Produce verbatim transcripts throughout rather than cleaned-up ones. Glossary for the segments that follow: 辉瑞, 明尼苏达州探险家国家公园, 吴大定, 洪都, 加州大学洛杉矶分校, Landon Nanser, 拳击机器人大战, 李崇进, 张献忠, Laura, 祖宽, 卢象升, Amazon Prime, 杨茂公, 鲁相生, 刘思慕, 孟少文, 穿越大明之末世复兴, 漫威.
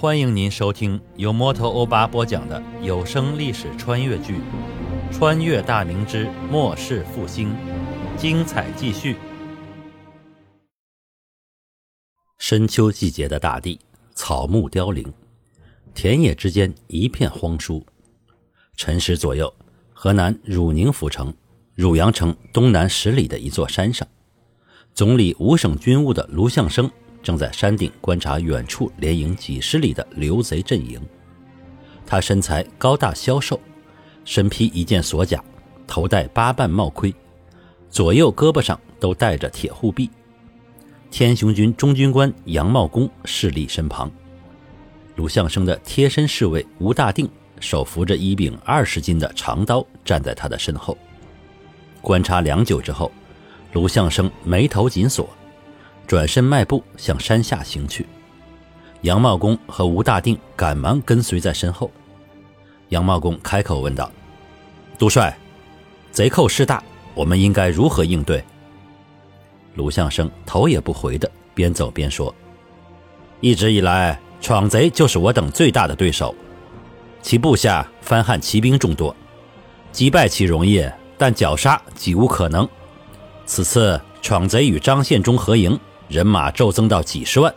欢迎您收听由摩头欧巴播讲的有声历史穿越剧《穿越大明之末世复兴》，精彩继续。深秋季节的大地，草木凋零，田野之间一片荒疏。辰时左右，河南汝宁府城、汝阳城东南十里的一座山上，总理五省军务的卢象升正在山顶观察远处连营几十里的刘贼阵营。他身材高大消瘦，身披一件锁甲，头戴八瓣帽盔，左右胳膊上都带着铁护臂。天雄军中军官杨茂公侍立身旁，卢象升的贴身侍卫吴大定手扶着一柄二十斤的长刀站在他的身后。观察良久之后，卢象升眉头紧锁，转身迈步向山下行去。杨茂公和吴大定赶忙跟随在身后。杨茂公开口问道：“都帅，贼寇势大，我们应该如何应对？”卢象升头也不回的边走边说：“一直以来，闯贼就是我等最大的对手，其部下番汉骑兵众多，击败其容易，但绞杀几无可能。此次闯贼与张献忠合营，人马骤增到几十万，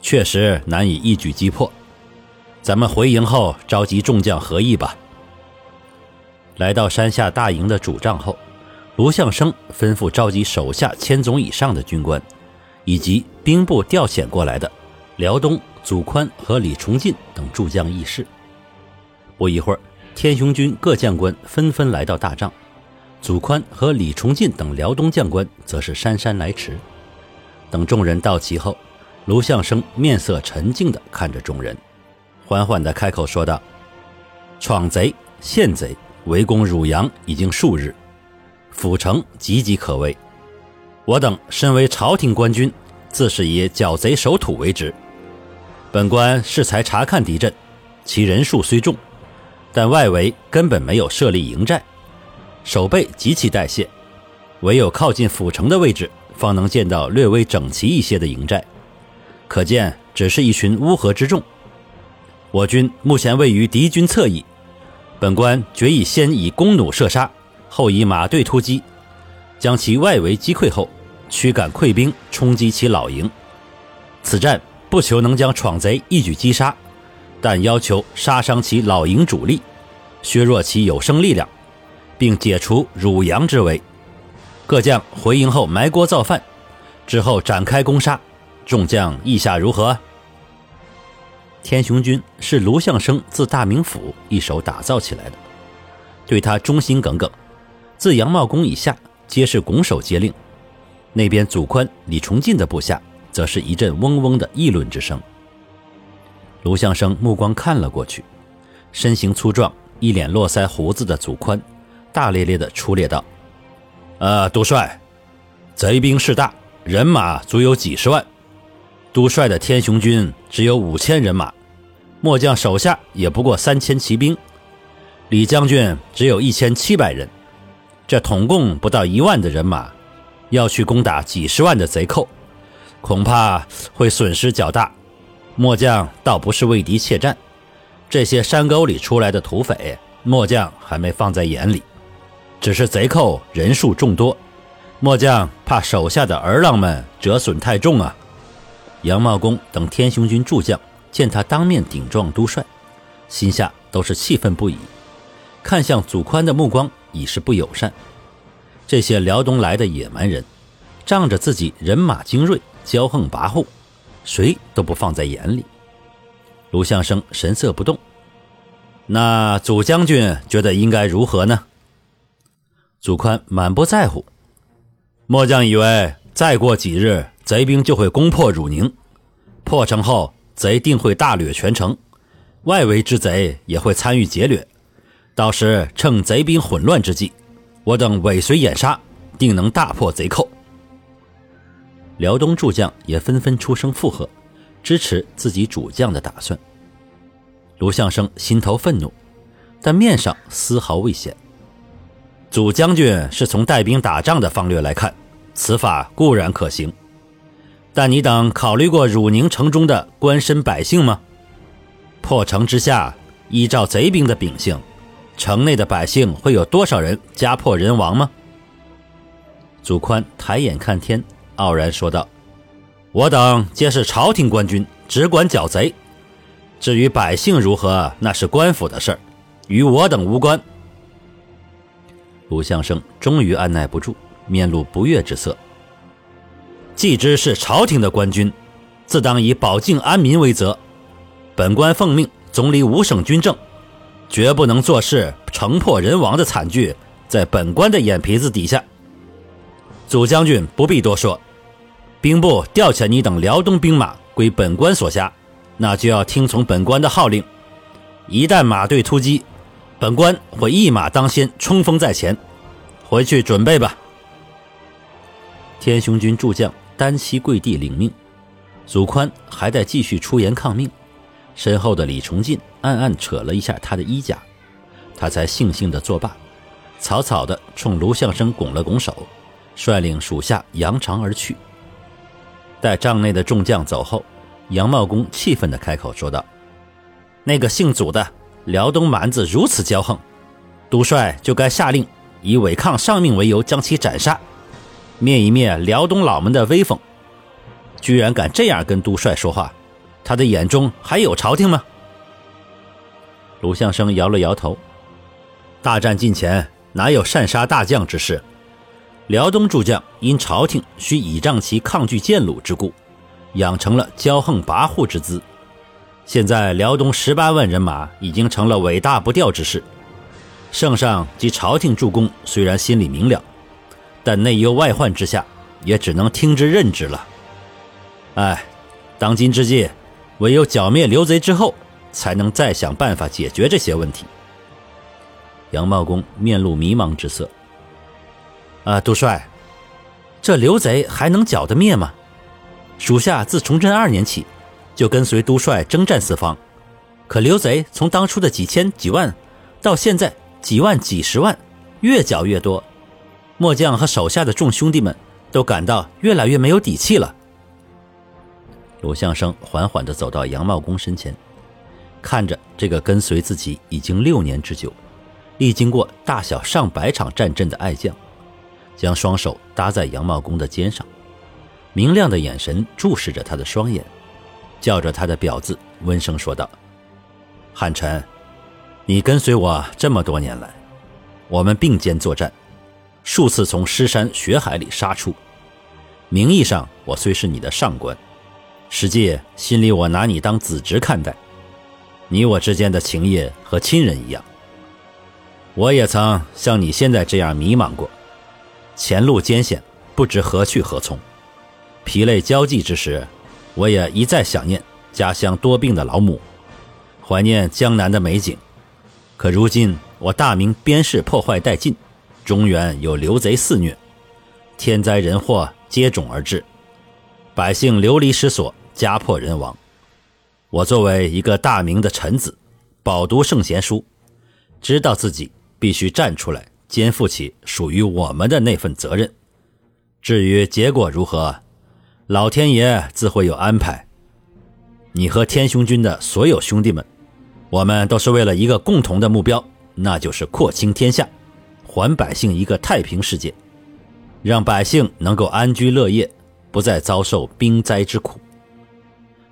确实难以一举击破。咱们回营后召集众将合议吧。”来到山下大营的主帐后，卢象升吩咐召集手下千总以上的军官，以及兵部调遣过来的辽东、祖宽和李崇进等诸将议事。不一会儿，天雄军各将官纷纷来到大帐，祖宽和李崇进等辽东将官则是姗姗来迟。等众人到齐后，卢象升面色沉静地看着众人，缓缓地开口说道：“闯贼、陷贼围攻汝阳已经数日，府城岌岌可危。我等身为朝廷官军，自是以剿贼守土为职。本官适才查看敌阵，其人数虽众，但外围根本没有设立营寨，守备极其代谢，唯有靠近府城的位置方能见到略微整齐一些的营寨，可见只是一群乌合之众。我军目前位于敌军侧翼，本官决意先以弓弩射杀，后以马队突击，将其外围击溃后驱赶溃兵，冲击其老营。此战不求能将闯贼一举击杀，但要求杀伤其老营主力，削弱其有生力量，并解除汝阳之围。各将回营后埋锅造饭，之后展开攻杀，众将意下如何？”天雄军是卢象升自大名府一手打造起来的，对他忠心耿耿，自杨茂公以下皆是拱手接令。那边祖宽、李崇进的部下则是一阵嗡嗡的议论之声。卢象升目光看了过去，身形粗壮、一脸络腮胡子的祖宽大咧咧地出列道：“呃，都帅，贼兵势大，人马足有几十万。都帅的天雄军只有五千人马，末将手下也不过三千骑兵，李将军只有一千七百人，这统共不到一万的人马，要去攻打几十万的贼寇，恐怕会损失较大。末将倒不是为敌怯战，这些山沟里出来的土匪，末将还没放在眼里。只是贼寇人数众多，末将怕手下的儿郎们折损太重啊。”杨茂公等天雄军诸将见他当面顶撞都帅，心下都是气愤不已，看向祖宽的目光已是不友善。这些辽东来的野蛮人，仗着自己人马精锐，骄横跋扈，谁都不放在眼里。卢象升神色不动：“那祖将军觉得应该如何呢？”祖宽满不在乎：“末将以为再过几日贼兵就会攻破汝宁，破城后贼定会大掠全城，外围之贼也会参与劫掠，到时趁贼兵混乱之际，我等尾随掩杀，定能大破贼寇。”辽东诸将也纷纷出声附和，支持自己主将的打算。卢象升心头愤怒，但面上丝毫未显。“祖将军是从带兵打仗的方略来看，此法固然可行，但你等考虑过汝宁城中的官绅百姓吗？破城之下，依照贼兵的秉性，城内的百姓会有多少人家破人亡吗？祖宽抬眼看天，傲然说道：我等皆是朝廷官军，只管剿贼，至于百姓如何，那是官府的事儿，与我等无关。鲁相生终于按耐不住，面露不悦之色。既知是朝廷的官军，自当以保境安民为责。本官奉命总理五省军政，绝不能坐视城破人亡的惨剧在本官的眼皮子底下。祖将军不必多说，兵部调遣你等辽东兵马归本官所辖，那就要听从本官的号令。一旦马队突击，本官会一马当先，冲锋在前。回去准备吧。天雄军助将单膝跪地领命。祖宽还在继续出言抗命，身后的李崇进暗暗扯了一下他的衣甲，他才悻悻地作罢，草草地冲卢象升拱了拱手，率领属下扬长而去。待帐内的众将走后，杨茂公气愤地开口说道：那个姓祖的辽东蛮子如此骄横，督帅就该下令以违抗上命为由将其斩杀，灭一灭辽东老们的威风。居然敢这样跟督帅说话，他的眼中还有朝廷吗？卢象升摇了摇头：大战近前，哪有擅杀大将之事？辽东诸将因朝廷需倚仗其抗拒建鲁之故，养成了骄横跋扈之姿。现在辽东十八万人马已经成了尾大不掉之势，圣上及朝廷诸公虽然心里明了，但内忧外患之下，也只能听之任之了。哎，当今之计，唯有剿灭刘贼之后，才能再想办法解决这些问题。杨茂公面露迷茫之色：啊，督帅，这刘贼还能剿得灭吗？属下自崇祯二年起，就跟随督帅征战四方，可刘贼从当初的几千几万，到现在几万几十万，越剿越多，末将和手下的众兄弟们都感到越来越没有底气了。鲁相生缓缓地走到杨茂公身前，看着这个跟随自己已经六年之久，历经过大小上百场战阵的爱将，将双手搭在杨茂公的肩上，明亮的眼神注视着他的双眼，叫着他的表字，温声说道：汉臣，你跟随我这么多年来，我们并肩作战，数次从尸山血海里杀出，名义上我虽是你的上官，实际心里我拿你当子侄看待，你我之间的情谊和亲人一样。我也曾像你现在这样迷茫过，前路艰险，不知何去何从，疲累交际之时，我也一再想念家乡多病的老母，怀念江南的美景。可如今我大明边事破坏殆尽，中原有刘贼肆虐，天灾人祸接踵而至，百姓流离失所，家破人亡。我作为一个大明的臣子，饱读圣贤书，知道自己必须站出来，肩负起属于我们的那份责任。至于结果如何，老天爷自会有安排。你和天雄军的所有兄弟们，我们都是为了一个共同的目标，那就是扩清天下，还百姓一个太平世界，让百姓能够安居乐业，不再遭受兵灾之苦。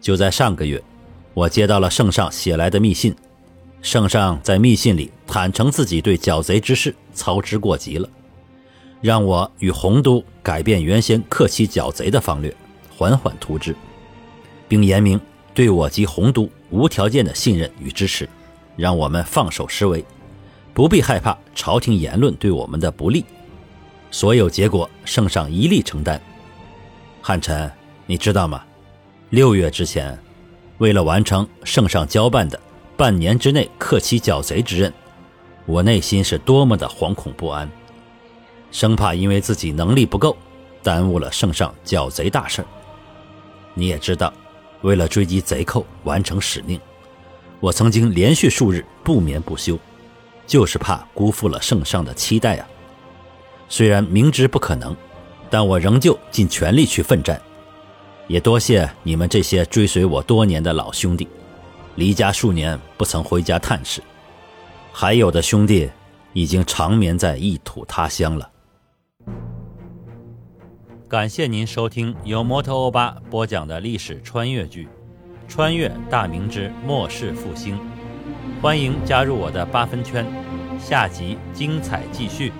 就在上个月，我接到了圣上写来的密信，圣上在密信里坦诚自己对剿贼之事操之过急了，让我与洪都改变原先克期剿贼的方略，缓缓图之，并言明对我及洪都无条件的信任与支持，让我们放手施为，不必害怕朝廷言论对我们的不利，所有结果圣上一力承担。汉臣，你知道吗？六月之前，为了完成圣上交办的半年之内克期剿贼之任，我内心是多么的惶恐不安，生怕因为自己能力不够，耽误了圣上剿贼大事。你也知道，为了追击贼寇，完成使命，我曾经连续数日不眠不休，就是怕辜负了圣上的期待啊！虽然明知不可能，但我仍旧尽全力去奋战，也多谢你们这些追随我多年的老兄弟，离家数年不曾回家探视，还有的兄弟已经长眠在异土他乡了。感谢您收听由摩托欧巴播讲的历史穿越剧《穿越大明之末世复兴》，欢迎加入我的八分圈，下集精彩继续。